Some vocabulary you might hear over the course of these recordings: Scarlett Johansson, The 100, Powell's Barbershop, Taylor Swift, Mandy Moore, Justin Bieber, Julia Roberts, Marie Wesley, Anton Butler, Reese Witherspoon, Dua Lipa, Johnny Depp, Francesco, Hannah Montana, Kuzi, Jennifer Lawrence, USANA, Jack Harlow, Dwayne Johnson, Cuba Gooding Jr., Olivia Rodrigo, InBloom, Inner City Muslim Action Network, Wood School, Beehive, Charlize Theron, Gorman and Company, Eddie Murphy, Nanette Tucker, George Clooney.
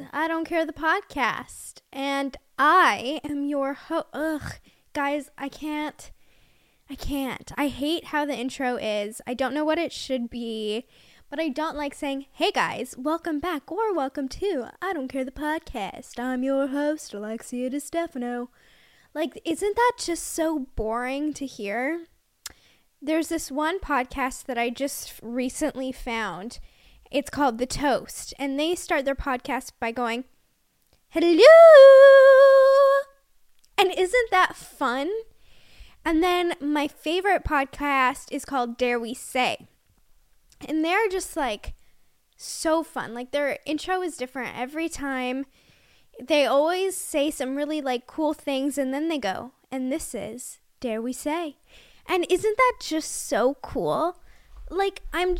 is I Don't Care the Podcast, and I am your Ugh, guys, I can't. I hate how the intro is. I don't know what it should be, but I don't like saying, hey guys, welcome back or welcome to I Don't Care the Podcast. I'm your host, Alexia DeStefano. Like, isn't that just so boring to hear? There's this one podcast that I just recently found. It's called The Toast, and they start their podcast by going, hello! And isn't that fun? And then my favorite podcast is called Dare We Say. And they're just like so fun. Like their intro is different every time. They always say some really like cool things and then they go, and this is Dare We Say. And isn't that just so cool? Like I'm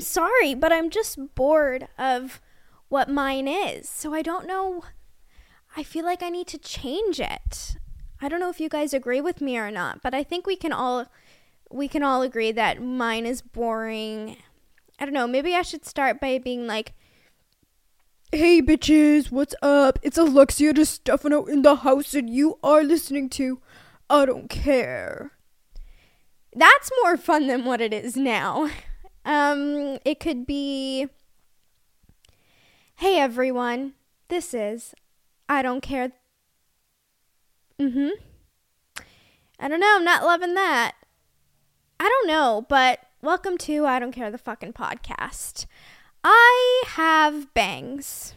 sorry, but I'm just bored of what mine is. So I don't know. I feel like I need to change it. I don't know if you guys agree with me or not, but I think we can all agree that mine is boring. I don't know. Maybe I should start by being like, hey bitches, what's up? It's Alexia DeStefano in the house and you are listening to I Don't Care. That's more fun than what it is now. It could be, hey everyone, this is I Don't Care. I don't know, I'm not loving that. I don't know, but welcome to I Don't Care the fucking podcast. I have bangs.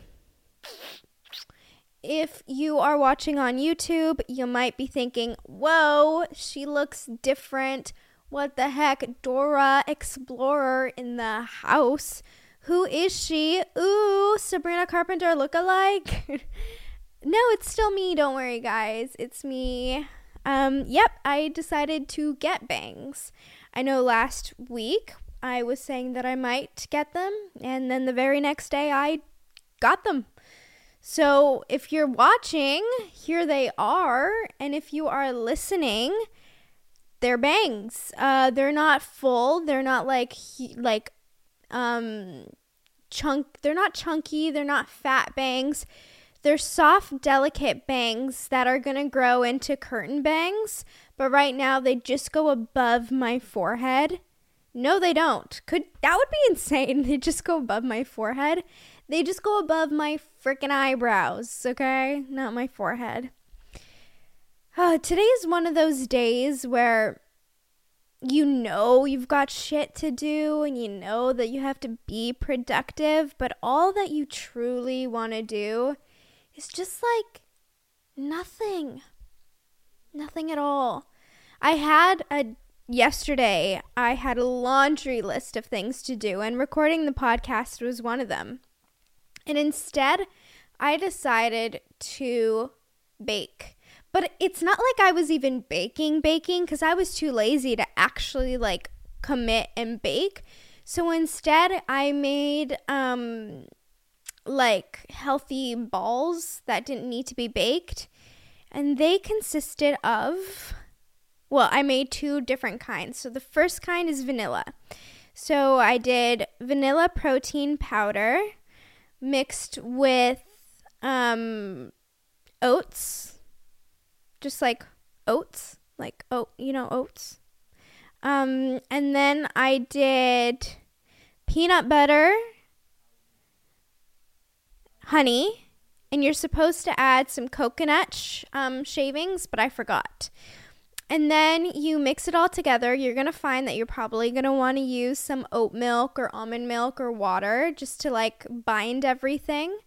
If you are watching on YouTube, you might be thinking, whoa, she looks different. What the heck? Dora Explorer in the house. Who is she? Ooh, Sabrina Carpenter look-alike. No, it's still me. Don't worry, guys. It's me. Yep, I decided to get bangs. I know last week I was saying that I might get them, and then the very next day I got them. So if you're watching, here they are. And if you are listening, they're bangs. They're not full. They're not They're not chunky. They're not fat bangs. They're soft, delicate bangs that are going to grow into curtain bangs, but right now they just go above my forehead. No, they don't. That would be insane. They just go above my forehead. They just go above my freaking eyebrows, okay? Not my forehead. Today is one of those days where you know you've got shit to do and you know that you have to be productive, but all that you truly want to do it's just like nothing. Nothing at all. Yesterday, I had a laundry list of things to do, and recording the podcast was one of them. And instead, I decided to bake. But it's not like I was even baking, because I was too lazy to actually, like, commit and bake. So instead, I made, like healthy balls that didn't need to be baked, and they consisted of, well, I made two different kinds. So the first kind is vanilla. So I did vanilla protein powder mixed with oats, just like oats, like oats. And then I did peanut butter, honey, and you're supposed to add some coconut shavings, but I forgot. And then you mix it all together. You're going to find that you're probably going to want to use some oat milk or almond milk or water just to like bind everything.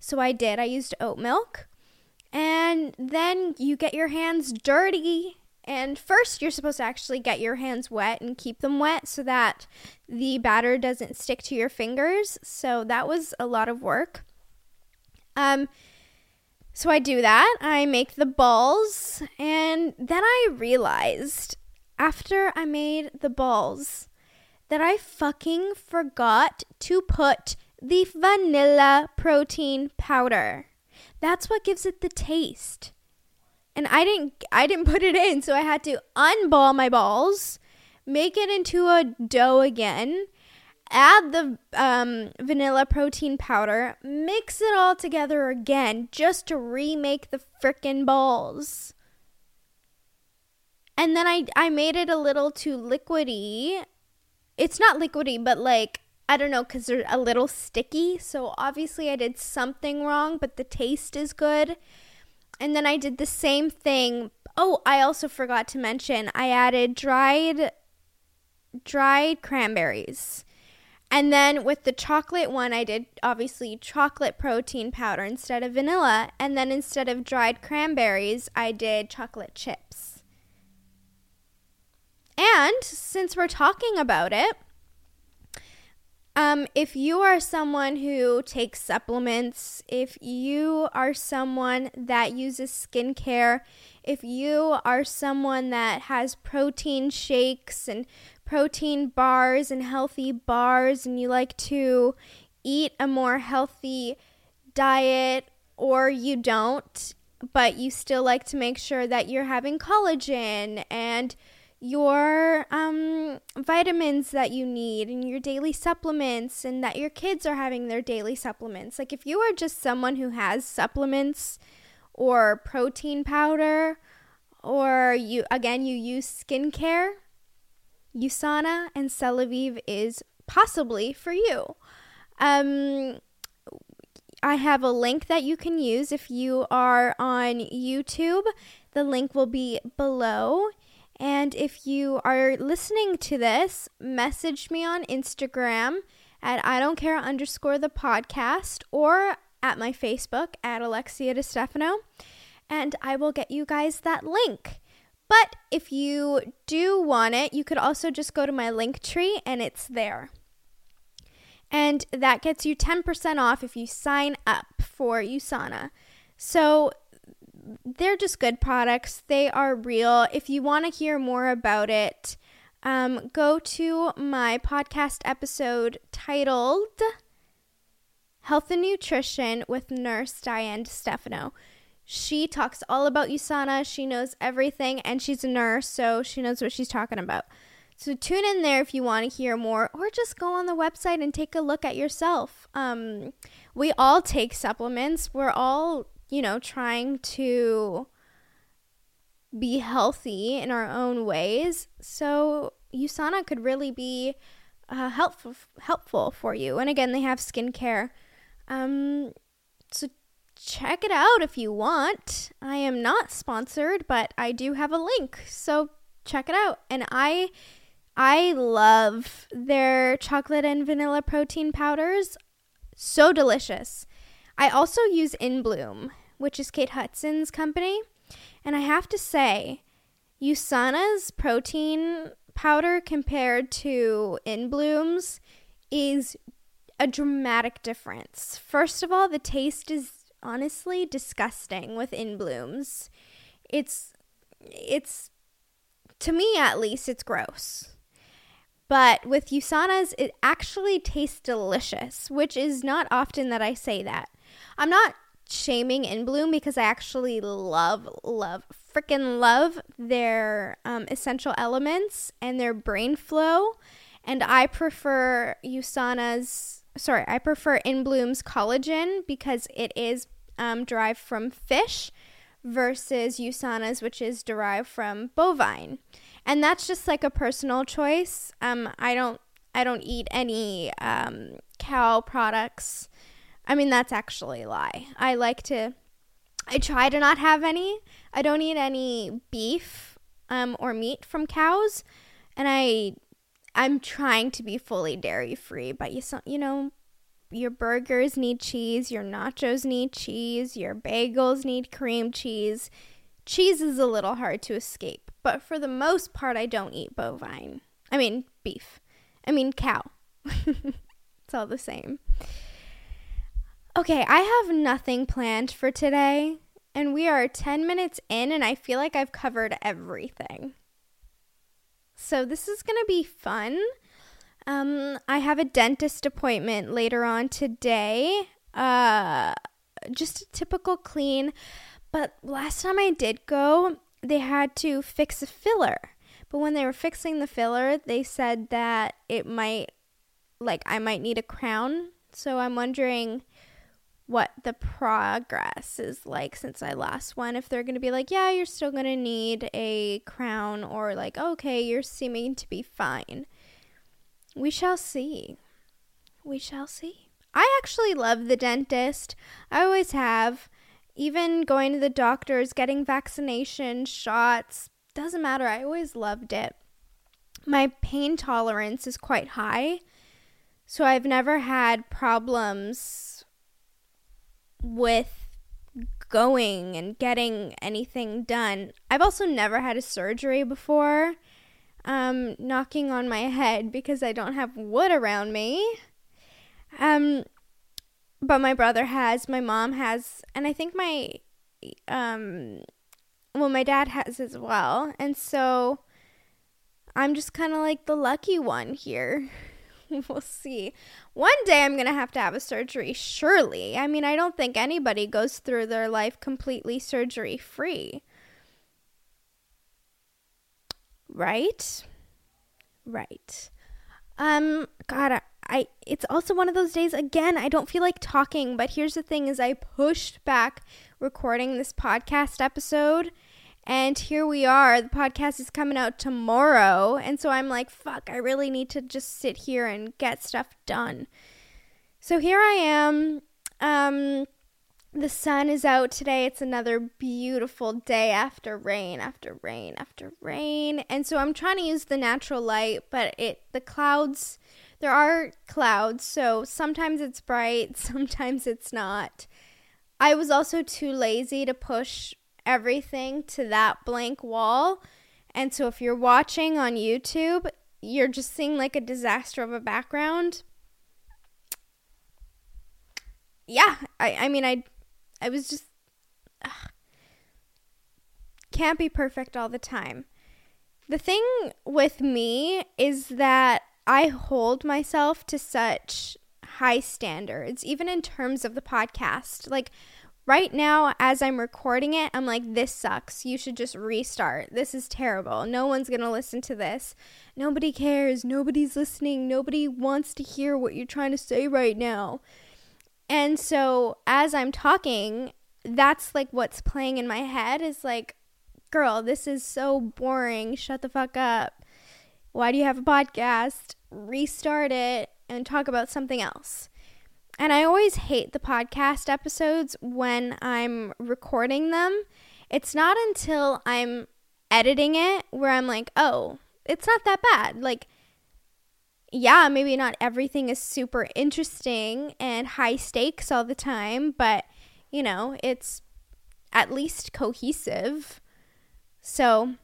So I did. I used oat milk. And then you get your hands dirty. And first you're supposed to actually get your hands wet and keep them wet so that the batter doesn't stick to your fingers. So that was a lot of work. So I do that. I make the balls, and then I realized after I made the balls that I fucking forgot to put the vanilla protein powder. That's what gives it the taste. And I didn't put it in, so I had to unball my balls, make it into a dough again, add the vanilla protein powder, mix it all together again just to remake the frickin' balls. And then I made it a little too liquidy. It's not liquidy, but like, I don't know, because they're a little sticky. So obviously I did something wrong, but the taste is good. And then I did the same thing. Oh, I also forgot to mention, I added dried cranberries. And then with the chocolate one, I did obviously chocolate protein powder instead of vanilla. And then instead of dried cranberries, I did chocolate chips. And since we're talking about it, if you are someone who takes supplements, if you are someone that uses skincare, if you are someone that has protein shakes and protein bars and healthy bars, and you like to eat a more healthy diet, or you don't, but you still like to make sure that you're having collagen and your vitamins that you need and your daily supplements, and that your kids are having their daily supplements. Like, if you are just someone who has supplements or protein powder, or you use skincare, USANA and Celavive is possibly for you. I have a link that you can use if you are on YouTube. The link will be below. And if you are listening to this, message me on Instagram at @IDon'tCare_the podcast, or at my Facebook at Alexia DeStefano, and I will get you guys that link. But if you do want it, you could also just go to my Linktree, and it's there. And that gets you 10% off if you sign up for USANA. So they're just good products. They are real. If you want to hear more about it, go to my podcast episode titled Health and Nutrition with Nurse Diane DeStefano. She talks all about USANA. She knows everything, and she's a nurse, so she knows what she's talking about. So tune in there if you want to hear more, or just go on the website and take a look at yourself. We all take supplements. We're all, trying to be healthy in our own ways. So USANA could really be helpful for you. And again, they have skincare. So check it out if you want. I am not sponsored, but I do have a link. So check it out. And I love their chocolate and vanilla protein powders. So delicious. I also use InBloom, which is Kate Hudson's company. And I have to say, USANA's protein powder compared to InBloom's is a dramatic difference. First of all, the taste is honestly disgusting with InBloom's. It's to me at least, it's gross. But with USANA's, it actually tastes delicious, which is not often that I say that. I'm not shaming InBloom because I actually freaking love their essential elements and their brain flow. And I prefer I prefer InBloom's collagen because it is derived from fish versus USANA's, which is derived from bovine. And that's just like a personal choice. I don't eat any cow products. I mean, that's actually a lie. I try to not have any. I don't eat any beef or meat from cows. And I'm trying to be fully dairy free. But, your burgers need cheese. Your nachos need cheese. Your bagels need cream cheese. Cheese is a little hard to escape. But for the most part, I don't eat bovine. I mean, beef. I mean, cow. It's all the same. Okay, I have nothing planned for today, and we are 10 minutes in, and I feel like I've covered everything. So this is going to be fun. I have a dentist appointment later on today. Just a typical clean, but last time I did go, they had to fix a filler. But when they were fixing the filler, they said that it might like I might need a crown. So I'm wondering what the progress is like since I lost one, if they're going to be like, yeah, you're still going to need a crown, or like, okay, you're seeming to be fine. We shall see. We shall see. I actually love the dentist. I always have. Even going to the doctors, getting vaccination shots, doesn't matter. I always loved it. My pain tolerance is quite high, so I've never had problems with going and getting anything done. I've also never had a surgery before. Knocking on my head because I don't have wood around me. But my brother has, my mom has, and I think my, my dad has as well. And so I'm just kind of like the lucky one here. We'll see. One day I'm going to have a surgery, surely. I mean, I don't think anybody goes through their life completely surgery free. Right. God, I it's also one of those days, again, I don't feel like talking, but here's the thing is I pushed back recording this podcast episode. And here we are. The podcast is coming out tomorrow. And so I'm like, fuck, I really need to just sit here and get stuff done. So here I am. The sun is out today. It's another beautiful day after rain, after rain, after rain. And so I'm trying to use the natural light, but the clouds, there are clouds. So sometimes it's bright, sometimes it's not. I was also too lazy to push everything to that blank wall, and so if you're watching on YouTube, you're just seeing like a disaster of a background. Yeah, I mean I was just can't be perfect all the time. The thing with me is that I hold myself to such high standards, even in terms of the podcast. Like right now, as I'm recording it, I'm like, this sucks. You should just restart. This is terrible. No one's going to listen to this. Nobody cares. Nobody's listening. Nobody wants to hear what you're trying to say right now. And so as I'm talking, that's like what's playing in my head is like, girl, this is so boring. Shut the fuck up. Why do you have a podcast? Restart it and talk about something else. And I always hate the podcast episodes when I'm recording them. It's not until I'm editing it where I'm like, oh, it's not that bad. Like, yeah, maybe not everything is super interesting and high stakes all the time, but, you know, it's at least cohesive. So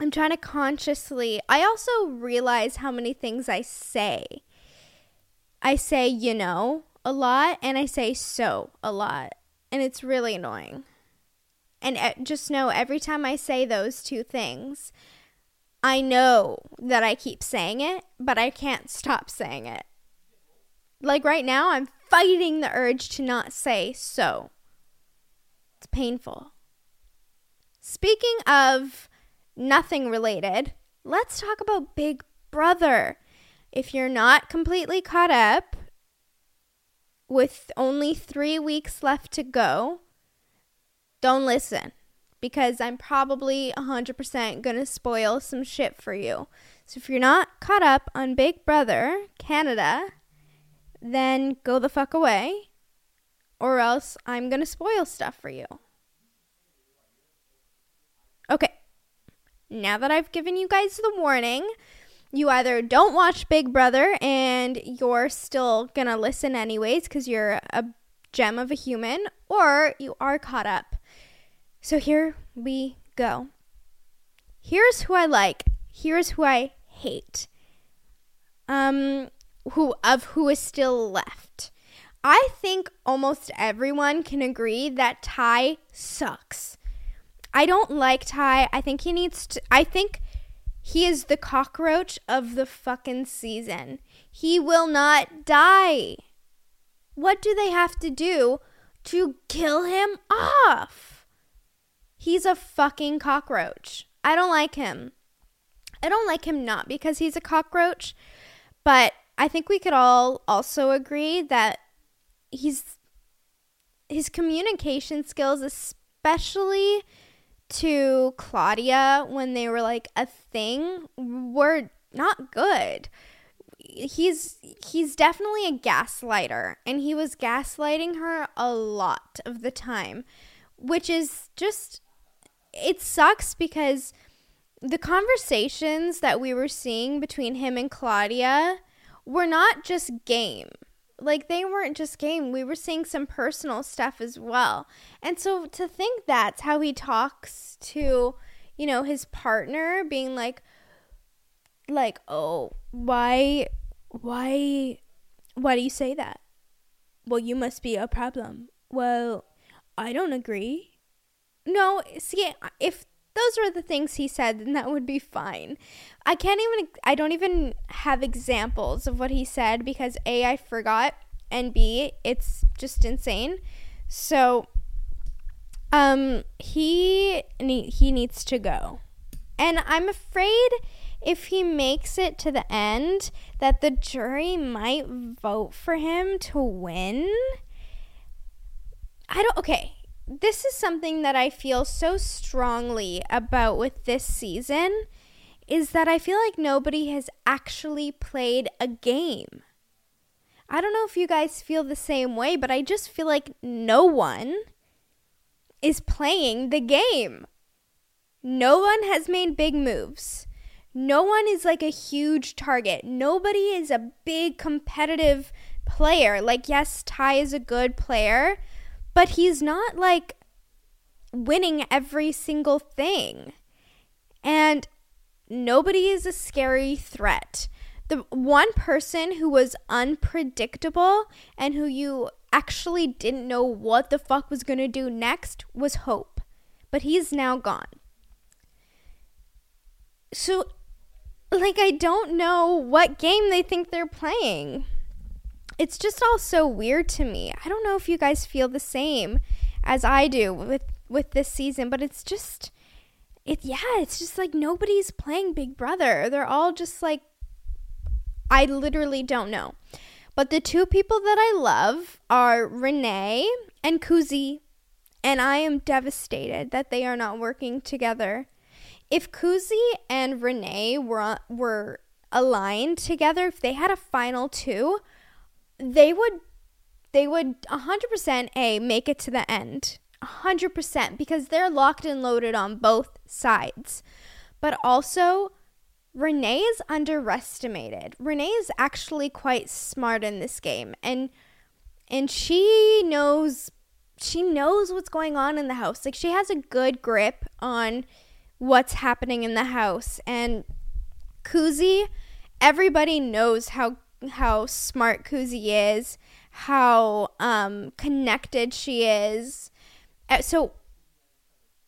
I'm trying to consciously... I also realize how many things I say. I say, you know, a lot, and I say so a lot, and it's really annoying. And just know every time I say those two things, I know that I keep saying it, but I can't stop saying it. Like right now, I'm fighting the urge to not say so. It's painful. Speaking of nothing related, let's talk about Big Brother. If you're not completely caught up, with only 3 weeks left to go, don't listen, because I'm probably 100% going to spoil some shit for you. So if you're not caught up on Big Brother Canada, then go the fuck away, or else I'm going to spoil stuff for you. Okay, now that I've given you guys the warning... You either don't watch Big Brother and you're still going to listen anyways because you're a gem of a human, or you are caught up. So here we go. Here's who I like. Here's who I hate. Who is still left. I think almost everyone can agree that Ty sucks. I don't like Ty. I think he needs to... He is the cockroach of the fucking season. He will not die. What do they have to do to kill him off? He's a fucking cockroach. I don't like him. I don't like him not because he's a cockroach, but I think we could all also agree that his communication skills, especially to Claudia when they were like a thing, were not good. He's definitely a gaslighter, and he was gaslighting her a lot of the time, which is just, it sucks because the conversations that we were seeing between him and Claudia were not just game. Like, they weren't just game. We were seeing some personal stuff as well. And so to think that's how he talks to, you know, his partner, being like, oh, why do you say that? Well, you must be a problem. Well, I don't agree. No, see, if those were the things he said, then that would be fine. I don't even have examples of what he said because A, I forgot, and B, it's just insane. So, he needs to go. And I'm afraid if he makes it to the end that the jury might vote for him to win. Okay. This is something that I feel so strongly about with this season, is that I feel like nobody has actually played a game. I don't know if you guys feel the same way, but I just feel like no one is playing the game. No one has made big moves. No one is like a huge target. Nobody is a big competitive player. Like, yes, Ty is a good player, but he's not, like, winning every single thing. And nobody is a scary threat. The one person who was unpredictable and who you actually didn't know what the fuck was going to do next was Hope. But he's now gone. So, like, I don't know what game they think they're playing. It's just all so weird to me. I don't know if you guys feel the same as I do with this season, but it's just like nobody's playing Big Brother. They're all just like, I literally don't know. But the two people that I love are Renee and Kuzi, and I am devastated that they are not working together. If Kuzi and Renee were aligned together, if they had a final two, they would 100% make it to the end, 100%, because they're locked and loaded on both sides. But also, Renee is underestimated. Renee is actually quite smart in this game, and she knows what's going on in the house. Like, she has a good grip on what's happening in the house. And Kuzi, everybody knows how smart Kuzi is, how connected she is. So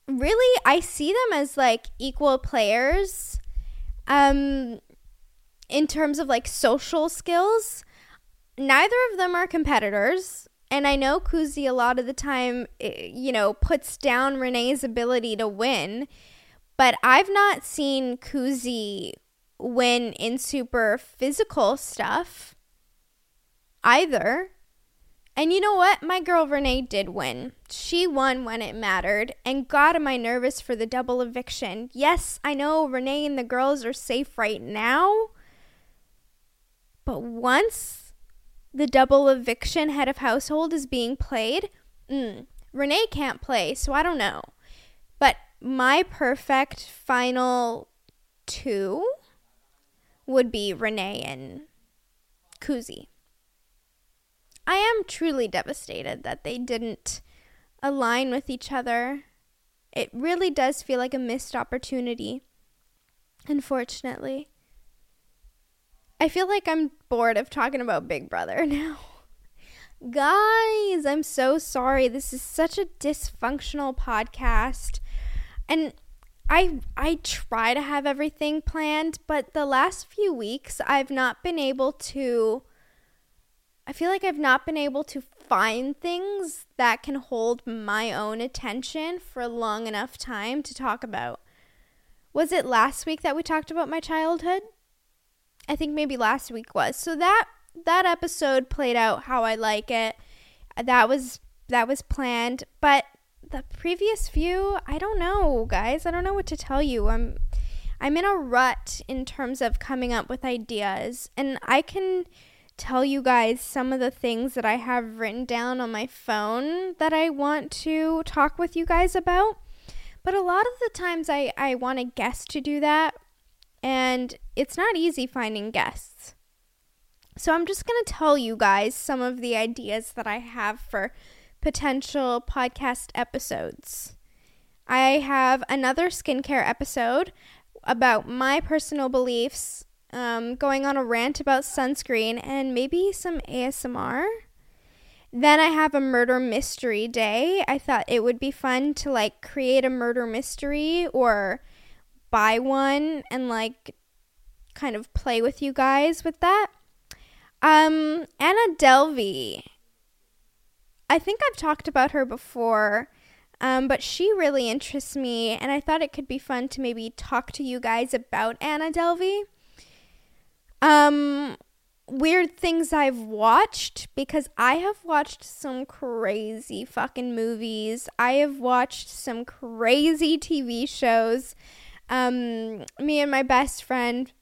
really, I see them as like equal players in terms of like social skills. Neither of them are competitors, and I know Kuzi a lot of the time, you know, puts down Renee's ability to win, but I've not seen Kuzi win in super physical stuff either. And you know what? My girl Renee did win. She won when it mattered. And God, am I nervous for the double eviction. Yes, I know Renee and the girls are safe right now, but once the double eviction head of household is being played, Renee can't play, so I don't know. But my perfect final two would be Renee and Kuzi. I am truly devastated that they didn't align with each other. It really does feel like a missed opportunity, unfortunately. I feel like I'm bored of talking about Big Brother now. Guys, I'm so sorry. This is such a dysfunctional podcast. And I try to have everything planned, but the last few weeks I feel like I've not been able to find things that can hold my own attention for a long enough time to talk about. Was it last week that we talked about my childhood? I think maybe last week was. So that episode played out how I like it. That was planned, but the previous few, I don't know, guys. I don't know what to tell you. I'm in a rut in terms of coming up with ideas, and I can tell you guys some of the things that I have written down on my phone that I want to talk with you guys about, but a lot of the times I want a guest to do that, and it's not easy finding guests. So I'm just going to tell you guys some of the ideas that I have for potential podcast episodes. I have another skincare episode about my personal beliefs, going on a rant about sunscreen, and maybe some ASMR. Then I have a murder mystery day. I thought it would be fun to, like, create a murder mystery or buy one and, like, kind of play with you guys with that. Anna Delvey. I think I've talked about her before, but she really interests me, and I thought it could be fun to maybe talk to you guys about Anna Delvey. Weird things I've watched, because I have watched some crazy fucking movies. I have watched some crazy TV shows. Me and my best friend,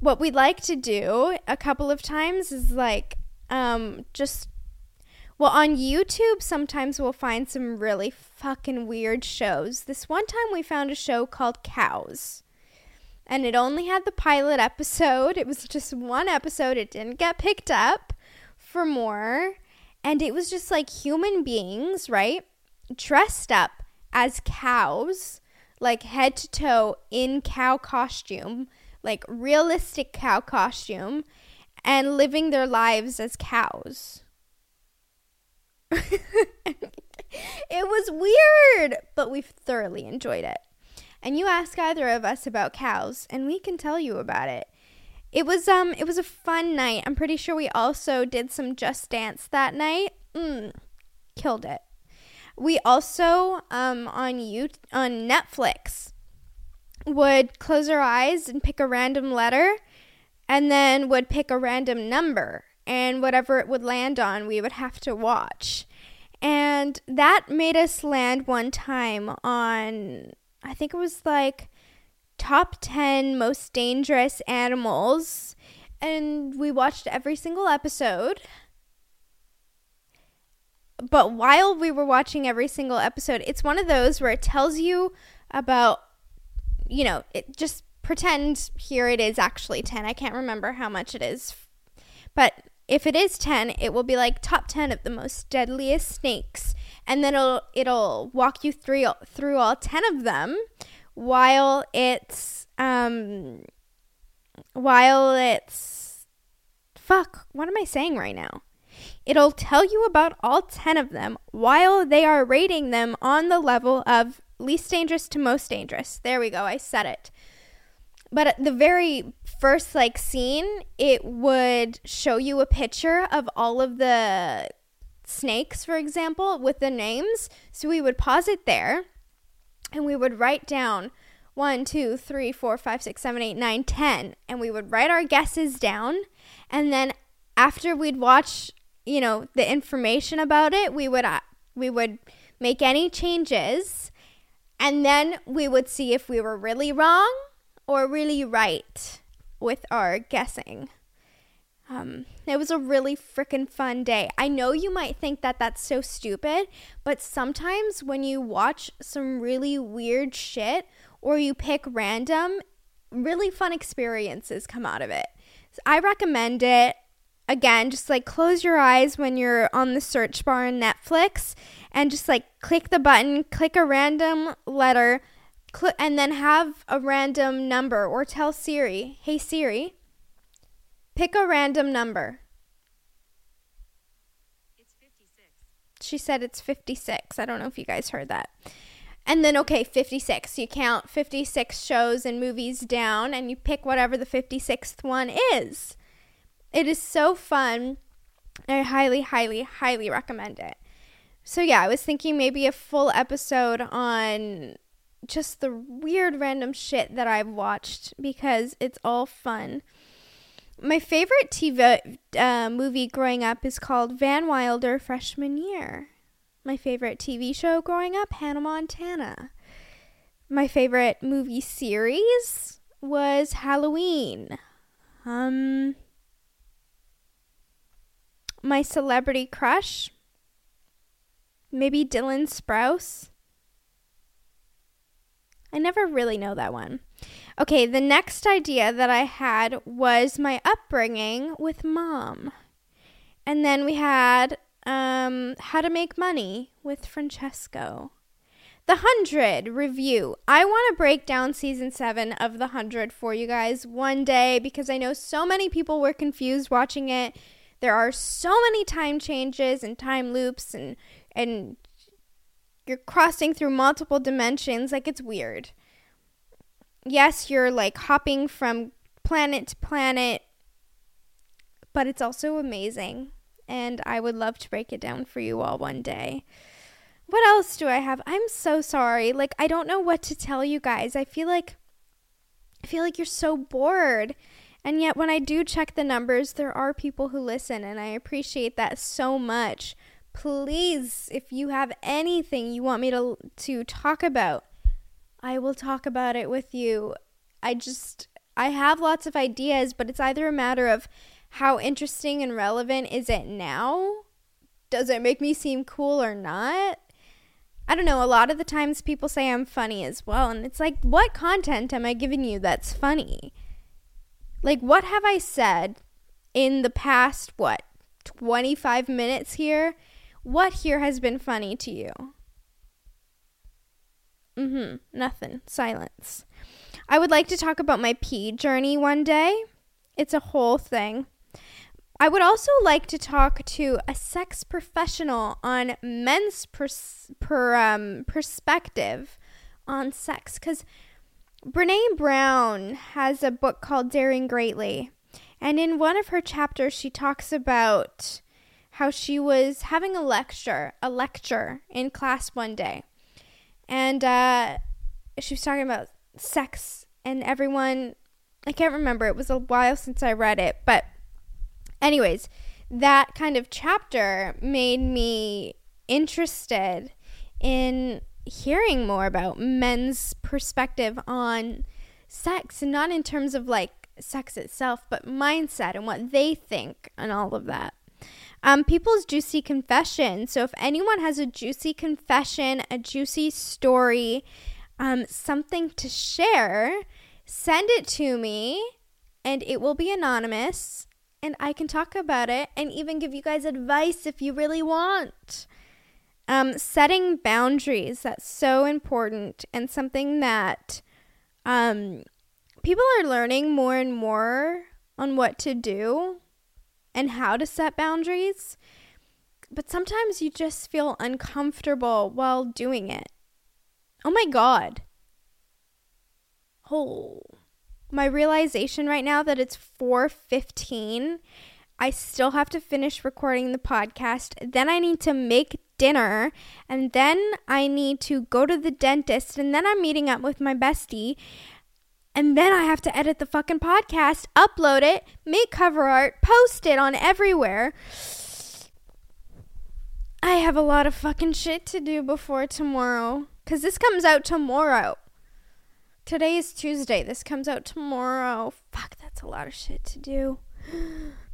what we like to do a couple of times is, like, on YouTube, sometimes we'll find some really fucking weird shows. This one time we found a show called Cows, and it only had the pilot episode. It was just one episode. It didn't get picked up for more, and it was just, like, human beings, right, dressed up as cows, like, head to toe in cow costume, like, realistic cow costume, and living their lives as cows. It was weird, but we thoroughly enjoyed it. And you ask either of us about cows, and we can tell you about it. It was a fun night. I'm pretty sure we also did some Just Dance that night. Killed it. We also, on Netflix, would close our eyes and pick a random letter, and then would pick a random number, and whatever it would land on, we would have to watch. And that made us land one time on, I think it was like top 10 most dangerous animals, and we watched every single episode. But while we were watching every single episode, it's one of those where it tells you about, you know, it just pretend here it is actually 10. I can't remember how much it is. But if it is 10, it will be like top 10 of the most deadliest snakes. And then it'll walk you through all 10 of them while it's, fuck, what am I saying right now? It'll tell you about all 10 of them while they are rating them on the level of least dangerous to most dangerous. There we go. I said it. But at the very first, like, scene, it would show you a picture of all of the snakes, for example, with the names. So we would pause it there, and we would write down 1, 2, 3, 4, 5, 6, 7, 8, 9, 10. And we would write our guesses down. And then after we'd watch, you know, the information about it, we would make any changes. And then we would see if we were really wrong or really right with our guessing. It was a really freaking fun day. I know you might think that that's so stupid, but sometimes when you watch some really weird shit or you pick random, really fun experiences come out of it. So I recommend it. Again, just, like, close your eyes when you're on the search bar on Netflix and just, like, click the button, click a random letter, and then have a random number, or tell Siri, hey Siri, pick a random number. It's 56. She said it's 56. I don't know if you guys heard that. And then, okay, 56. You count 56 shows and movies down, and you pick whatever the 56th one is. It is so fun. I highly, highly, highly recommend it. So yeah, I was thinking maybe a full episode on just the weird random shit that I've watched because it's all fun. My favorite TV movie growing up is called Van Wilder Freshman Year. My favorite TV show growing up, Hannah Montana. My favorite movie series was Halloween. My celebrity crush, maybe Dylan Sprouse. I never really know that one. Okay, the next idea that I had was my upbringing with mom. And then we had How to Make Money with Francesco. The 100 review. I want to break down season 7 of The 100 for you guys one day because I know so many people were confused watching it. There are so many time changes and time loops and you're crossing through multiple dimensions. Like, it's weird. Yes, you're like hopping from planet to planet, but it's also amazing. And I would love to break it down for you all one day. What else do I have? I'm so sorry. Like, I don't know what to tell you guys. I feel like you're so bored. And yet when I do check the numbers, there are people who listen, and I appreciate that so much. Please, if you have anything you want me to talk about, I will talk about it with you. I have lots of ideas, but it's either a matter of how interesting and relevant is it now? Does it make me seem cool or not? I don't know. A lot of the times people say I'm funny as well, and it's like, what content am I giving you that's funny? Like, what have I said in the past, 25 minutes here? What here has been funny to you? Nothing. Silence. I would like to talk about my pee journey one day. It's a whole thing. I would also like to talk to a sex professional on men's perspective on sex, because Brene Brown has a book called Daring Greatly, and in one of her chapters she talks about how she was having a lecture in class one day, and she was talking about sex, and everyone, I can't remember, it was a while since I read it, but anyways, that kind of chapter made me interested in hearing more about men's perspective on sex, and not in terms of like sex itself, but mindset and what they think and all of that. People's juicy confession. So if anyone has a juicy confession, a juicy story, something to share, send it to me, and it will be anonymous, and I can talk about it and even give you guys advice if you really want. Setting boundaries, that's so important, and something that people are learning more and more on what to do and how to set boundaries, but sometimes you just feel uncomfortable while doing it. Oh my God. Oh, my realization right now that it's 4:15. I still have to finish recording the podcast. Then I need to make dinner, and then I need to go to the dentist, and then I'm meeting up with my bestie, and then I have to edit the fucking podcast, upload it, make cover art, post it on everywhere. I have a lot of fucking shit to do before tomorrow, because this comes out tomorrow. Today is Tuesday. This comes out tomorrow. Fuck, that's a lot of shit to do.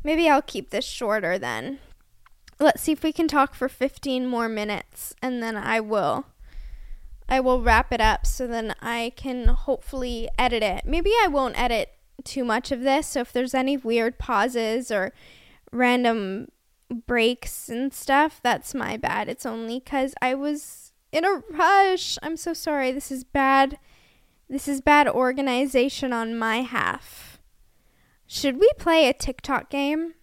Maybe I'll keep this shorter then. Let's see if we can talk for 15 more minutes, and then I will wrap it up, so then I can hopefully edit it. Maybe I won't edit too much of this, so if there's any weird pauses or random breaks and stuff, that's my bad. It's only because I was in a rush. I'm so sorry. This is bad. This is bad organization on my half. Should we play a TikTok game?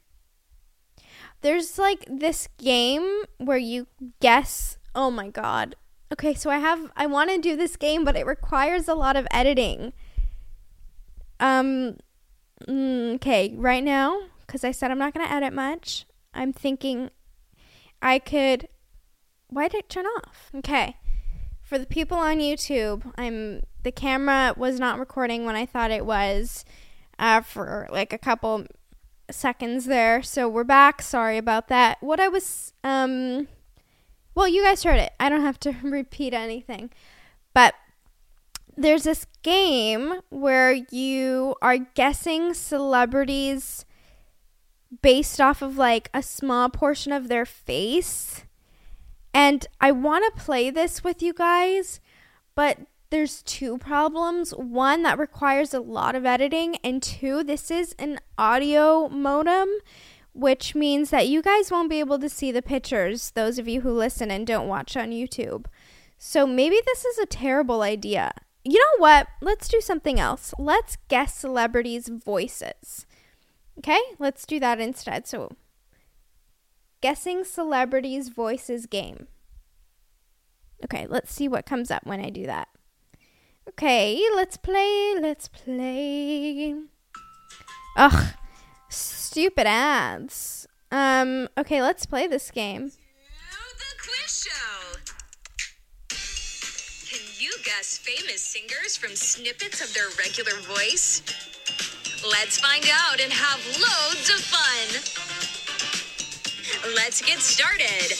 There's like this game where you guess. Oh my God. Okay, so I want to do this game, but it requires a lot of editing. Okay, right now, because I said I'm not going to edit much, I'm thinking I could. Why did it turn off? Okay. For the people on YouTube, the camera was not recording when I thought it was for like a couple seconds there. So we're back. Sorry about that. What I was, well, you guys heard it. I don't have to repeat anything. But there's this game where you are guessing celebrities based off of like a small portion of their face. And I want to play this with you guys, but there's two problems. One, that requires a lot of editing. And two, this is an audio modem, which means that you guys won't be able to see the pictures, those of you who listen and don't watch on YouTube. So maybe this is a terrible idea. You know what? Let's do something else. Let's guess celebrities' voices. Okay? Let's do that instead. So, guessing celebrities' voices game. Okay, let's see what comes up when I do that. Okay, let's play. Ugh, stupid ads. Okay, let's play this game. The quiz show. Can you guess famous singers from snippets of their regular voice? Let's find out and have loads of fun. Let's get started.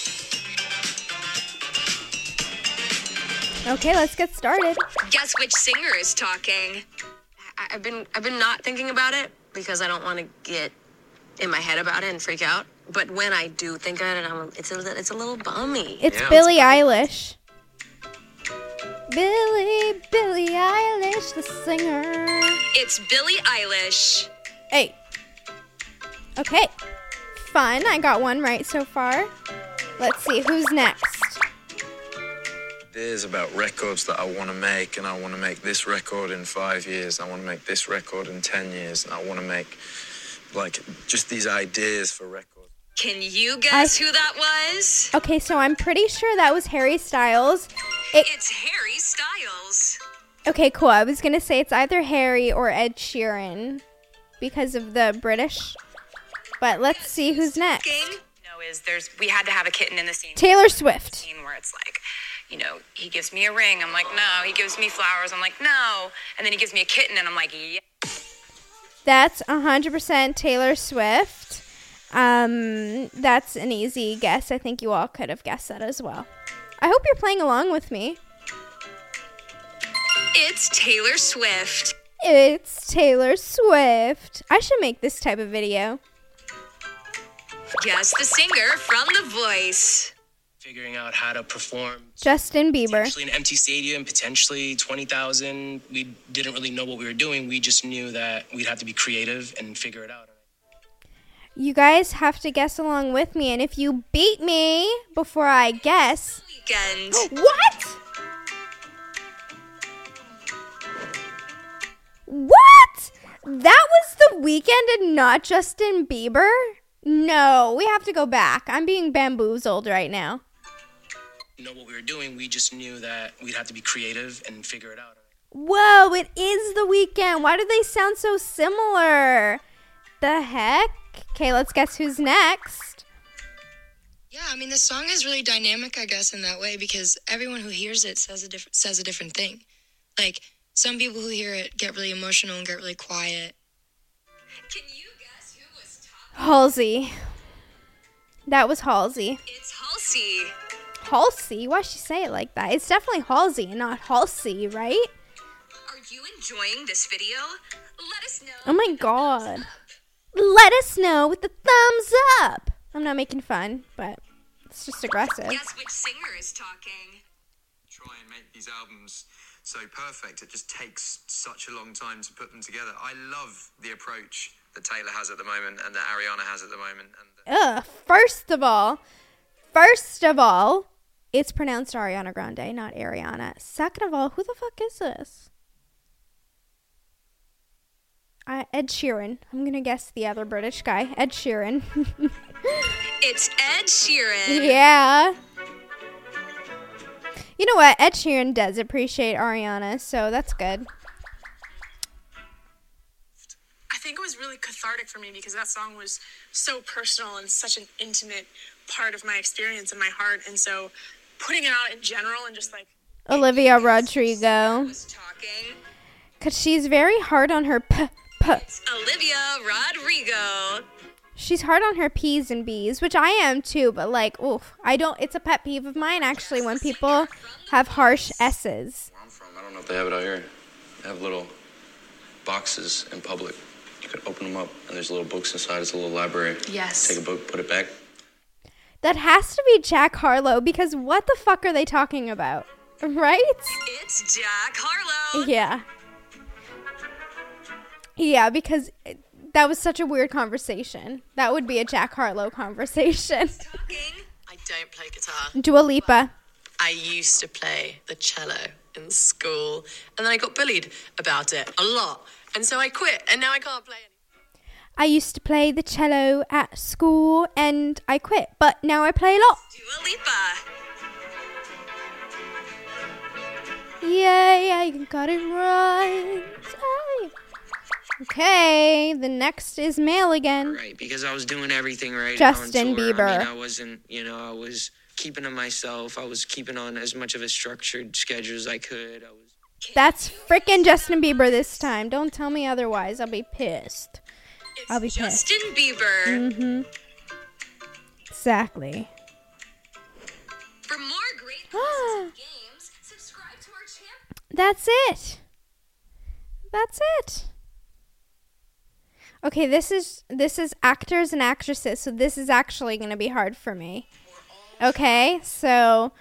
Okay, let's get started. Guess which singer is talking. I've been not thinking about it because I don't want to get in my head about it and freak out. But when I do think about it, it's a little bummy. It's Billie Eilish. Billie Eilish, the singer. It's Billie Eilish. Hey. Okay. Fun. I got one right so far. Let's see who's next. There's about records that I want to make, and I want to make this record in 5 years. I want to make this record in 10 years, and I want to make like just these ideas for records. Can you guess who that was? Okay, so I'm pretty sure that was Harry Styles. It's Harry Styles. Okay, cool. I was gonna say it's either Harry or Ed Sheeran because of the British. But let's see who's next. We had to have a kitten in the scene. Taylor Swift. Scene where it's like, you know, he gives me a ring. I'm like, no. He gives me flowers. I'm like, no. And then he gives me a kitten, and I'm like, yeah. That's 100% Taylor Swift. That's an easy guess. I think you all could have guessed that as well. I hope you're playing along with me. It's Taylor Swift. It's Taylor Swift. I should make this type of video. Guess the singer from The Voice. Figuring out how to perform. Justin Bieber. Actually, an empty stadium, potentially 20,000. We didn't really know what we were doing. We just knew that we'd have to be creative and figure it out. You guys have to guess along with me, and if you beat me before I guess. Weekend. What? What? That was The Weeknd and not Justin Bieber? No, we have to go back. I'm being bamboozled right now. Know what we were doing. We just knew that we'd have to be creative and figure it out. Whoa, it is The Weeknd. Why do they sound so similar? The heck? Okay, let's guess who's next. Yeah, I mean, the song is really dynamic, I guess, in that way, because everyone who hears it says a different thing. Like, some people who hear it get really emotional and get really quiet. Can you guess who was talking? Halsey. That was Halsey. It's Halsey. Halsey? Why'd she say it like that? It's definitely Halsey and not Halsey, right? Are you enjoying this video? Let us know. Oh my God. Let us know with the thumbs up. I'm not making fun, but it's just aggressive. Guess which singer is talking. Try and make these albums so perfect. It just takes such a long time to put them together. I love the approach that Taylor has at the moment and that Ariana has at the moment. First of all, it's pronounced Ariana Grande, not Ariana. Second of all, who the fuck is this? Ed Sheeran. I'm going to guess the other British guy. Ed Sheeran. It's Ed Sheeran. Yeah. You know what? Ed Sheeran does appreciate Ariana, so that's good. I think it was really cathartic for me because that song was so personal and such an intimate part of my experience and my heart. And so putting it out in general and just like... Olivia Rodrigo. Was talking. Because she's very hard on her Olivia Rodrigo. She's hard on her P's and B's, which I am too, but like, oof. It's a pet peeve of mine, actually, when people have harsh S's. Where I'm from, I don't know if they have it out here. They have little boxes in public. You could open them up, and there's little books inside. It's a little library. Yes. Take a book, put it back. That has to be Jack Harlow, because what the fuck are they talking about? Right? It's Jack Harlow. Yeah. Yeah, because that was such a weird conversation. That would be a Jack Harlow conversation. I don't play guitar. Dua Lipa. I used to play the cello in school, and then I got bullied about it a lot, and so I quit, and now I can't play anymore. I used to play the cello at school, and I quit, but now I play a lot. Dua Lipa. Yeah, you got it right. Aye. Okay, the next is male again. Right, because I was doing everything right. Justin Bieber. I mean, I wasn't, I was keeping to myself. I was keeping on as much of a structured schedule as I could. That's frickin' Justin Bieber this time. Don't tell me otherwise. I'll be pissed. It's Justin Bieber. Mm-hmm. Exactly. For more great classes of games. That's it. Okay, this is actors and actresses, so this is actually going to be hard for me. Okay, so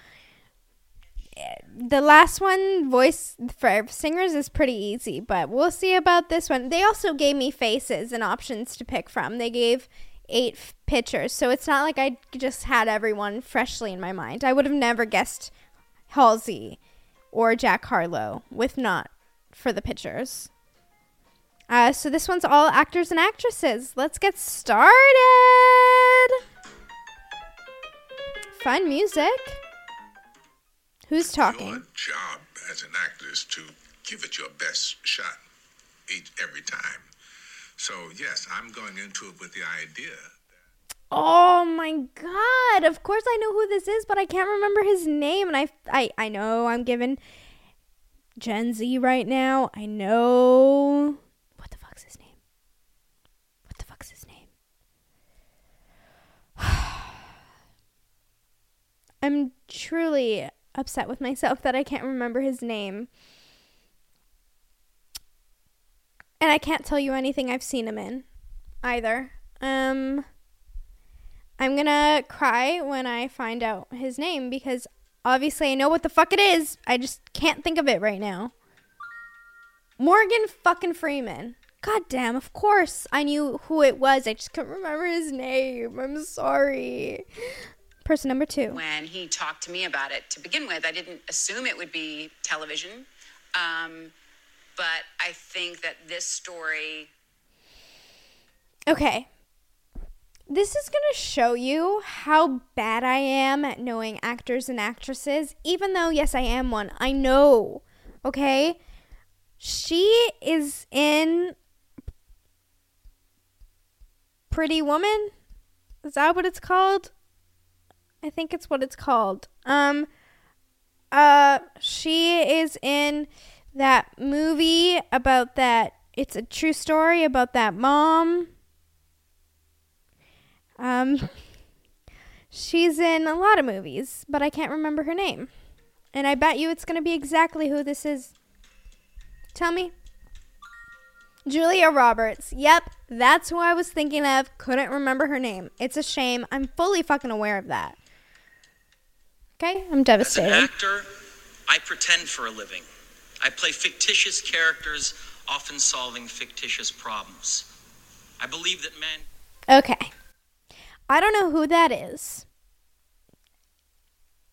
the last one, voice for singers, is pretty easy, but we'll see about this one. They also gave me faces and options to pick from. They gave 8 pictures, so it's not like I just had everyone freshly in my mind. I would have never guessed Halsey or Jack Harlow, with not for the pictures. So this one's all actors and actresses. Let's get started. Fun music. Who's talking? Your job as an actor is to give it your best shot every time. So yes, I'm going into it with the idea. Oh my God, of course I know who this is, but I can't remember his name. And I know I'm giving Gen Z right now. I know. What the fuck's his name? I'm truly upset with myself that I can't remember his name. And I can't tell you anything I've seen him in either. I'm gonna cry when I find out his name, because obviously I know what the fuck it is. I just can't think of it right now. Morgan fucking Freeman. God damn, of course I knew who it was. I just couldn't remember his name. I'm sorry. Person number 2. When he talked to me about it to begin with, I didn't assume it would be television. But I think that this story... Okay. This is going to show you how bad I am at knowing actors and actresses, even though, yes, I am one. I know, okay? She is in Pretty Woman? Is that what it's called? I think it's what it's called. She is in that movie about that, it's a true story about that mom. She's in a lot of movies, but I can't remember her name. And I bet you it's going to be exactly who this is. Tell me. Julia Roberts. Yep, that's who I was thinking of. Couldn't remember her name. It's a shame. I'm fully fucking aware of that. Okay, I'm devastated. As an actor, I pretend for a living. I play fictitious characters, often solving fictitious problems. I believe that men... Okay. I don't know who that is.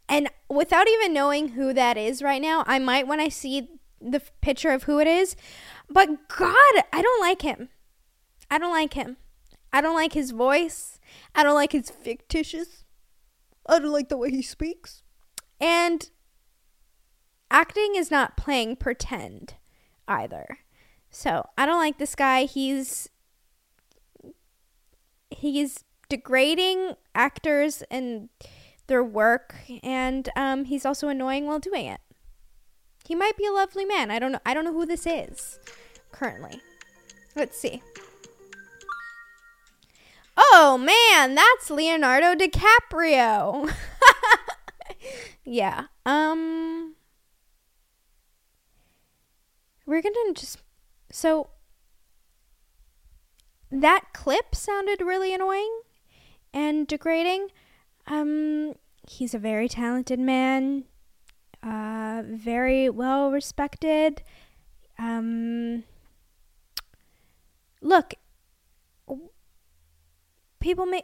And without even knowing who that is right now, I might when I see the picture of who it is. But God, I don't like him. I don't like his voice. I don't like his fictitious. I don't like the way he speaks. And acting is not playing pretend either. So I don't like this guy. He's degrading actors and their work, and he's also annoying while doing it. He might be a lovely man. I don't know. I don't know who this is currently. Let's see. Oh, man, that's Leonardo DiCaprio. Yeah. We're going to just... So, that clip sounded really annoying and degrading. He's a very talented man. Very well respected. Look, people may...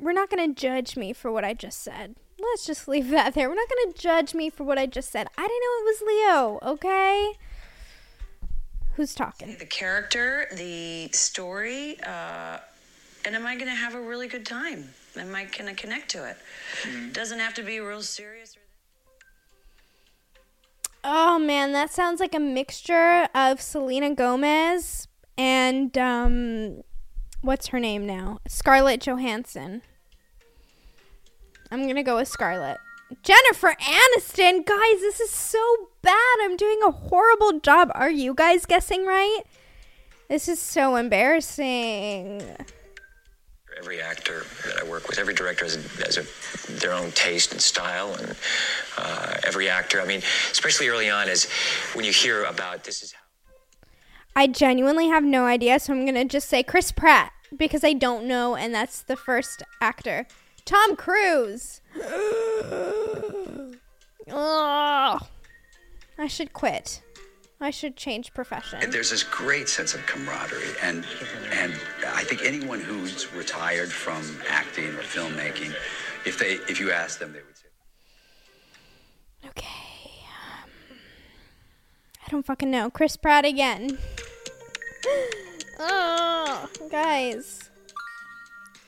We're not going to judge me for what I just said. Let's just leave that there. We're not going to judge me for what I just said. I didn't know it was Leo, okay? Who's talking? The character, the story, and am I going to have a really good time? Am I going to connect to it? Mm-hmm. Doesn't have to be real serious. Oh, man, that sounds like a mixture of Selena Gomez and, what's her name now? Scarlett Johansson. I'm going to go with Scarlett. Jennifer Aniston. Guys, this is so bad. I'm doing a horrible job. Are you guys guessing right? This is so embarrassing. Every actor that I work with, every director has their own taste and style. And every actor, I mean, especially early on, is when you hear about this is how. I genuinely have no idea, so I'm going to just say Chris Pratt, because I don't know, and that's the first actor. Tom Cruise. Oh, I should quit. I should change profession. And there's this great sense of camaraderie, and I think anyone who's retired from acting or filmmaking, if you ask them, they would say. Okay. I don't fucking know. Chris Pratt again. Oh, guys.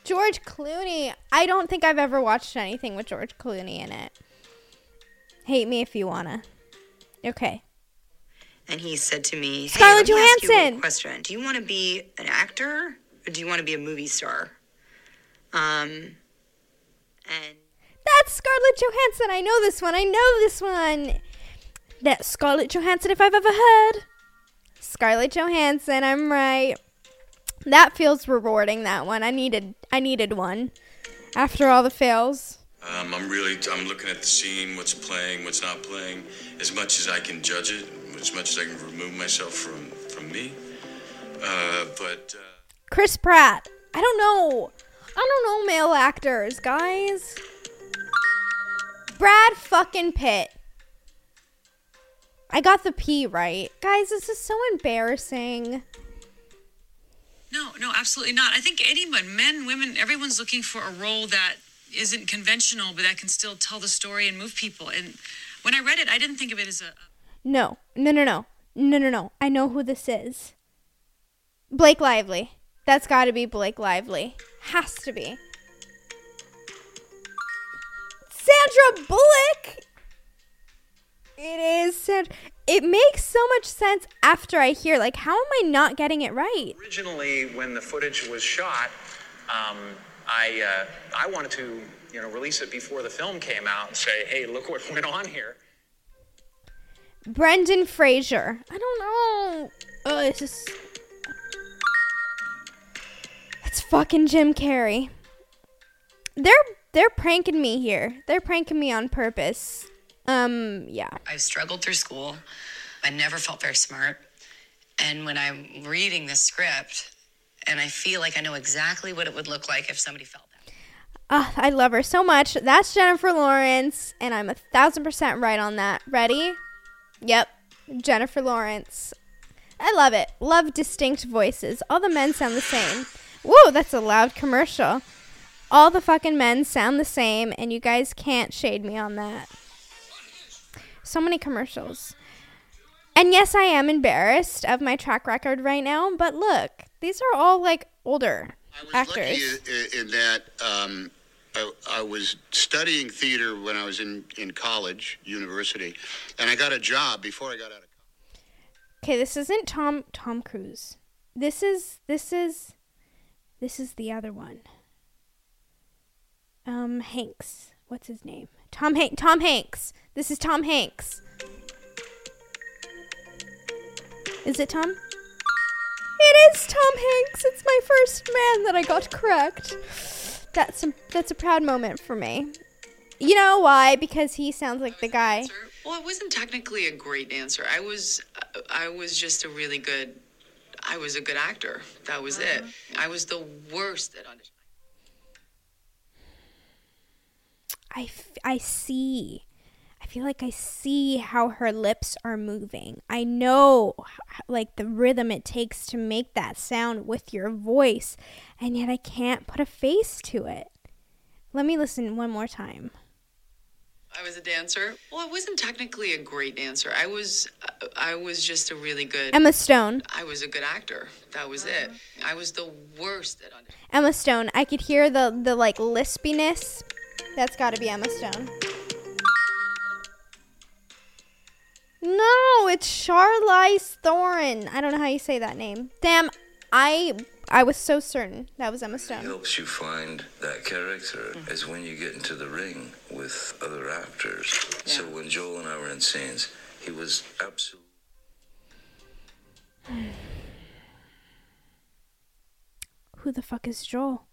George Clooney. I don't think I've ever watched anything with George Clooney in it. Hate me if you wanna. Okay. And he said to me, hey, Scarlett Johansson, question. Do you want to be an actor or do you want to be a movie star? And that's Scarlett Johansson. I know this one. That's Scarlett Johansson if I've ever heard. Scarlett Johansson, I'm right. That feels rewarding, that one. I needed one. After all the fails. I'm looking at the scene, what's playing, what's not playing, as much as I can judge it, as much as I can remove myself from me. Chris Pratt. I don't know male actors, guys. Brad fucking Pitt. I got the P right. Guys, this is so embarrassing. No, absolutely not. I think anyone, men, women, everyone's looking for a role that isn't conventional, but that can still tell the story and move people. And when I read it, I didn't think of it as a... No. I know who this is. Blake Lively. That's got to be Blake Lively. Has to be. Sandra Bullock! It is Sandra... It makes so much sense after I hear, like, how am I not getting it right? Originally, when the footage was shot, I wanted to, release it before the film came out and say, hey, look what went on here. Brendan Fraser. I don't know. Oh, it's just... It's fucking Jim Carrey. They're pranking me here. They're pranking me on purpose. Yeah. I've struggled through school. I never felt very smart. And when I'm reading this script, and I feel like I know exactly what it would look like if somebody felt that. I love her so much. That's Jennifer Lawrence, and I'm 1,000% right on that. Ready? Yep. Jennifer Lawrence. I love it. Love distinct voices. All the men sound the same. Whoa, that's a loud commercial. All the fucking men sound the same, and you guys can't shade me on that. So many commercials. And yes, I am embarrassed of my track record right now, but look, these are all like older actors. I was lucky in that I was studying theater when I was in college, university, and I got a job before I got out of college. Okay, this isn't Tom Cruise. This is the other one. Hanks. What's his name? Tom Hanks. This is Tom Hanks. Is it Tom? It is Tom Hanks. It's my first man that I got correct. That's a proud moment for me. You know why? Because he sounds like the guy. Dancer. Well, I wasn't technically a great dancer. I was just a good actor. That was it. I was the worst at auditioning. I see. I feel like I see how her lips are moving. I know, like, the rhythm it takes to make that sound with your voice, and yet I can't put a face to it. Let me listen one more time. I was a dancer. Well, I wasn't technically a great dancer. I was just a really good... Emma Stone. I was a good actor. That was it. I was the worst at... Emma Stone. I could hear the like, lispiness. That's got to be Emma Stone. No, it's Charlize Theron. I don't know how you say that name. Damn, I was so certain that was Emma Stone. It helps you find that character is when you get into the ring with other actors. Yeah. So when Joel and I were in scenes, he was absolutely... Who the fuck is Joel?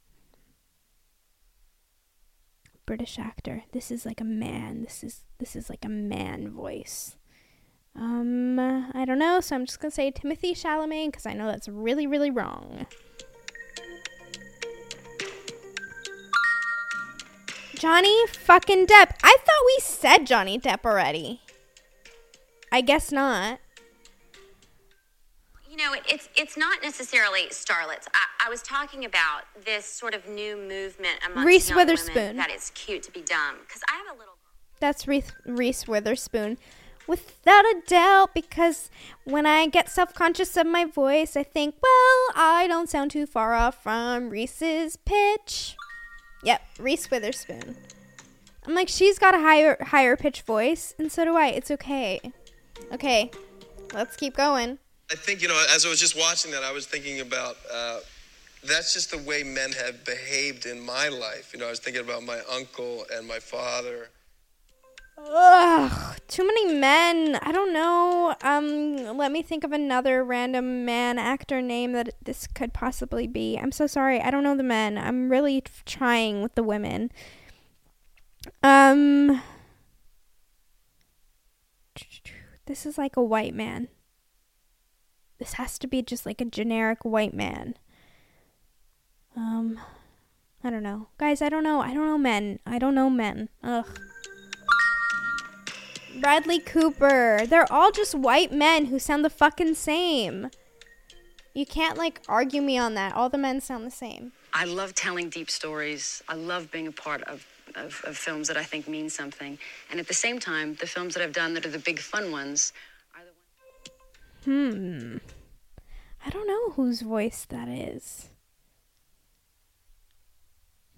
British actor. This is like a man. This is like a man voice. I don't know, so I'm just gonna say Timothy Chalamet, because I know that's really, really wrong. Johnny fucking Depp. I thought we said Johnny Depp already. I guess not. You know, it's not necessarily starlets. I was talking about this sort of new movement amongst Reese Witherspoon young women that it's cute to be dumb. Because I have a little... That's Reese Witherspoon. Without a doubt, because when I get self-conscious of my voice, I think, well, I don't sound too far off from Reese's pitch. Yep, Reese Witherspoon. I'm like, she's got a higher pitch voice, and so do I. It's okay. Okay, let's keep going. I think, you know, as I was just watching that, I was thinking about, that's just the way men have behaved in my life. You know, I was thinking about my uncle and my father. Ugh, too many men. I don't know. Let me think of another random man actor name that this could possibly be. I'm so sorry. I don't know the men. I'm really trying with the women. This is like a white man. This has to be just like a generic white man. I don't know. Guys, I don't know. I don't know men. I don't know men. Ugh. Bradley Cooper. They're all just white men who sound the fucking same. You can't, like, argue me on that. All the men sound the same. I love telling deep stories. I love being a part of films that I think mean something. And at the same time, the films that I've done that are the big fun ones are the ones... I don't know whose voice that is.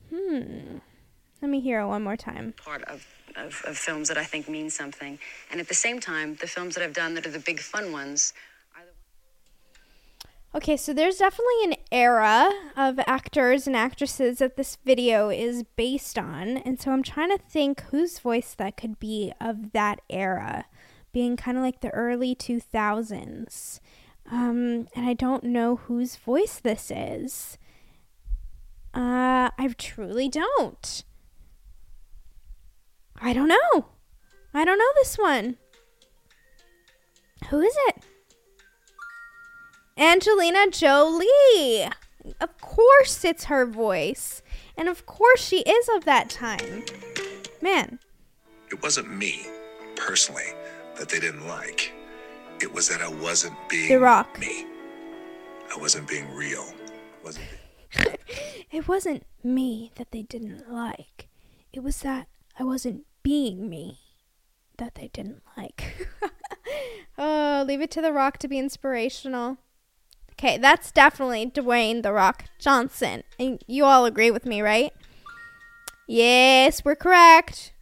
Let me hear it one more time. Part of films that I think mean something. And at the same time, the films that I've done that are the big fun ones are the... Okay, so there's definitely an era of actors and actresses that this video is based on. And so I'm trying to think whose voice that could be of that era, being kind of like the early 2000s. And I don't know whose voice this is. I truly don't. I don't know. I don't know this one. Who is it? Angelina Jolie. Of course it's her voice. And of course she is of that time. Man. It wasn't me, personally, that they didn't like. It was that I wasn't being The Rock. Me. I wasn't being real. It wasn't me that they didn't like. It was that I wasn't being me that they didn't like. Oh, leave it to The Rock to be inspirational. Okay, that's definitely Dwayne The Rock Johnson. And you all agree with me, right? Yes, we're correct.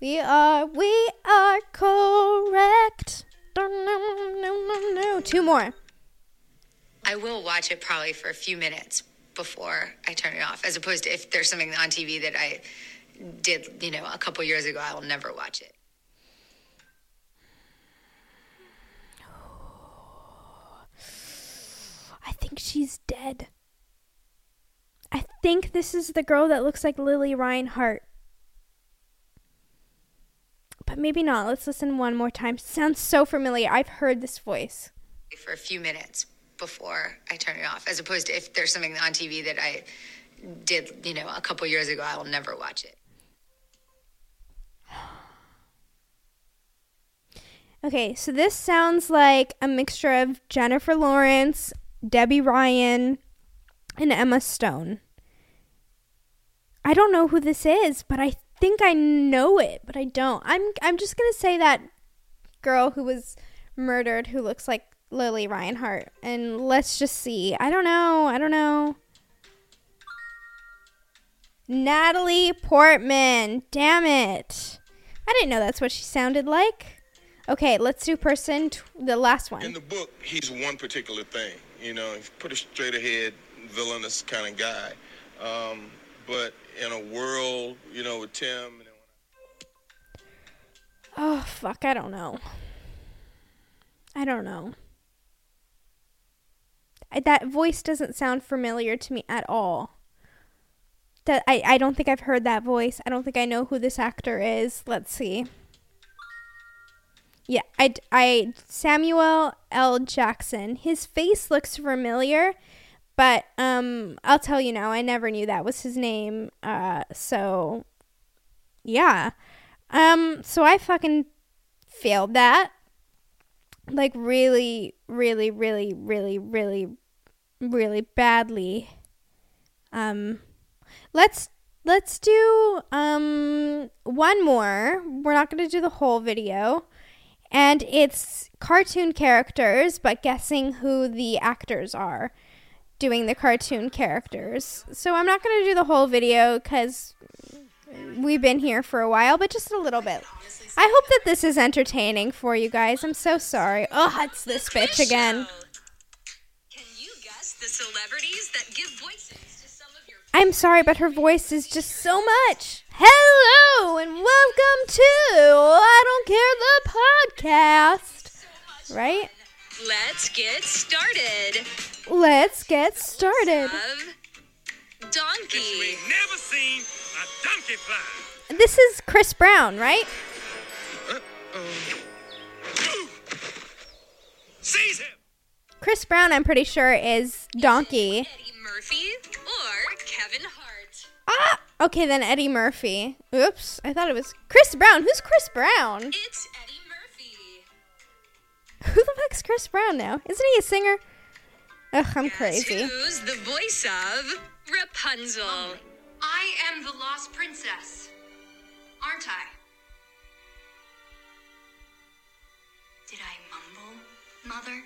We are correct. No. Two more. I will watch it probably for a few minutes before I turn it off, as opposed to if there's something on TV that I did, you know, a couple years ago, I will never watch it. think she's dead. I think this is the girl that looks like Lily Reinhart. But maybe not. Let's listen one more time. Sounds so familiar. I've heard this voice. For a few minutes before I turn it off, as opposed to if there's something on TV that I did, you know, a couple years ago, I will never watch it. Okay, so this sounds like a mixture of Jennifer Lawrence, Debbie Ryan, and Emma Stone. I don't know who this is, but I think I know it, but I don't. I'm just going to say that girl who was murdered who looks like Lily Reinhart, and let's just see. I don't know. Natalie Portman. Damn it. I didn't know that's what she sounded like. Okay, let's do the last one. In the book, he's one particular thing. You know, he's pretty straight ahead, villainous kind of guy. But in a world, you know, with Tim. And oh, fuck, I don't know. That voice doesn't sound familiar to me at all. That I don't think I've heard that voice. I don't think I know who this actor is. Let's see. Yeah, I Samuel L. Jackson. His face looks familiar, but I'll tell you now, I never knew that was his name. So yeah. So I fucking failed that. Like really, really, really, really, really, really badly. Let's do one more. We're not gonna do the whole video. And it's cartoon characters, but guessing who the actors are doing the cartoon characters. So I'm not going to do the whole video because we've been here for a while, but just a little bit. I hope that this is entertaining for you guys. I'm so sorry. Oh, it's this bitch again. Can you guess the celebrities that give voices to some of your... I'm sorry, but her voice is just so much. Hello and welcome to I Don't Care the Podcast, so right? Let's get started. Donkey. Ain't never seen a donkey fly. This is Chris Brown, right? Uh-oh. Seize him. Chris Brown, I'm pretty sure, is Donkey. Eddie Murphy or Kevin Hart. Ah! Okay, then Eddie Murphy. Oops, I thought it was Chris Brown. Who's Chris Brown? It's Eddie Murphy. Who the fuck's Chris Brown now? Isn't he a singer? Ugh, I'm crazy. Who's the voice of Rapunzel? Oh, I am the lost princess, aren't I? Did I mumble, mother?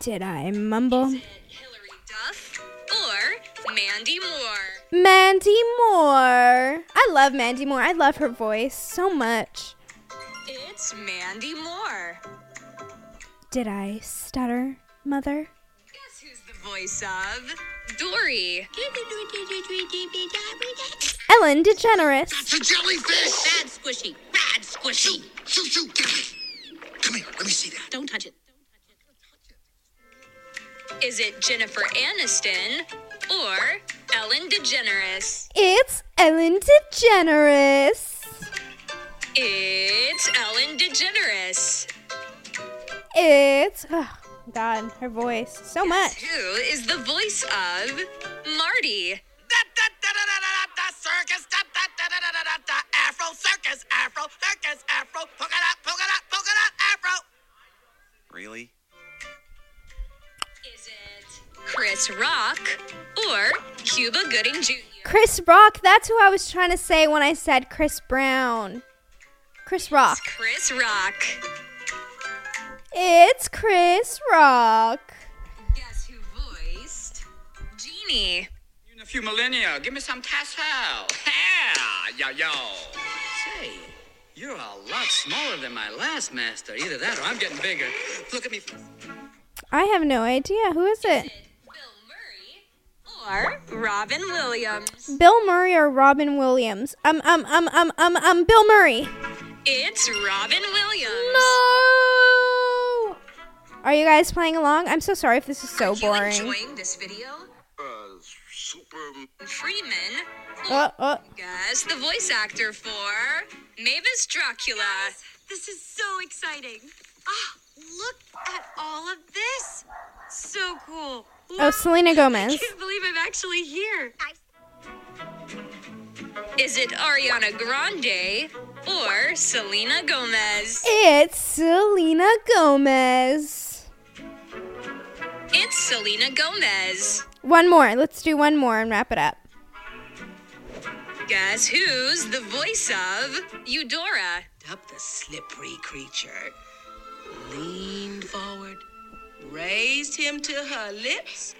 Did I mumble? Is it Hillary Duff or Mandy Moore? Mandy Moore. I love Mandy Moore. I love her voice so much. It's Mandy Moore. Did I stutter, mother? Guess who's the voice of Dory? Ellen DeGeneres. That's a jellyfish. Bad squishy. Shoot, get it. Come here, let me see that. Don't touch it. Is it Jennifer Aniston or... Ellen DeGeneres? It's Ellen DeGeneres. It's... Oh, God, her voice. So much. Who is the voice of Marty? Circus, Afro, polka dot, Afro. Really? Is it Chris Rock or Cuba Gooding Jr.? Chris Rock. That's who I was trying to say when I said Chris Brown. It's Chris Rock. Guess who voiced Genie? In a few millennia, give me some tassel. Yo. Say, you're a lot smaller than my last master. Either that or I'm getting bigger. Look at me. I have no idea. Who is it? Bill Murray or Robin Williams? Bill Murray. It's Robin Williams. No. Are you guys playing along? I'm so sorry if this is so boring. Are you enjoying this video? Freeman. Oh. Guys, the voice actor for Mavis Dracula. Guys, this is so exciting. Look at all of this. So cool. Wow. Oh, Selena Gomez. I can't believe I'm actually here. Is it Ariana Grande or Selena Gomez? It's Selena Gomez. It's Selena Gomez. One more. Let's do one more and wrap it up. Guess who's the voice of Eudora? Up the slippery creature. Leaned forward, raised him to her lips,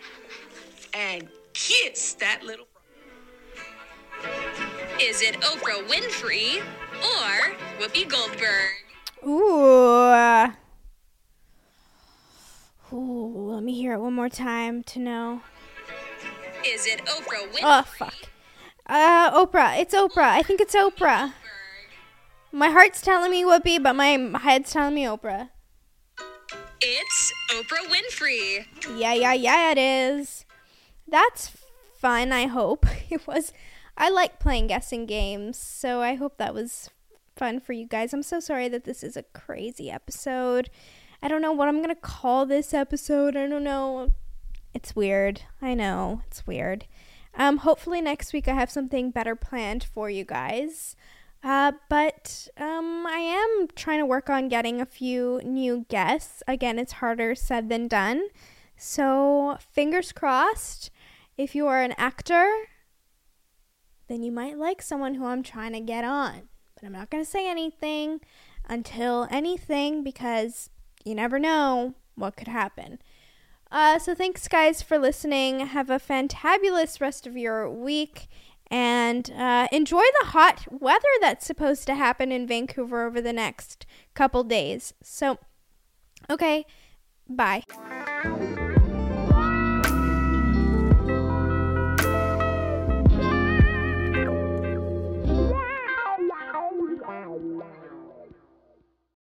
and kissed that little... Is it Oprah Winfrey or Whoopi Goldberg? Ooh, let me hear it one more time to know. Is it Oprah Winfrey? Oh, fuck. Oprah. It's Oprah. I think it's Oprah. My heart's telling me Whoopi, but my head's telling me Oprah. It's Oprah Winfrey. Yeah, it is. That's fun, I hope. It was... I like playing guessing games, so I hope that was fun for you guys. I'm so sorry that this is a crazy episode. I don't know what I'm going to call this episode. I don't know. It's weird. I know. It's weird. Hopefully next week I have something better planned for you guys. But I am trying to work on getting a few new guests. Again, it's harder said than done. So fingers crossed, if you are an actor... then you might like someone who I'm trying to get on. But I'm not going to say anything until anything, because you never know what could happen. So thanks, guys, for listening. Have a fantabulous rest of your week. And enjoy the hot weather that's supposed to happen in Vancouver over the next couple days. So, okay, bye.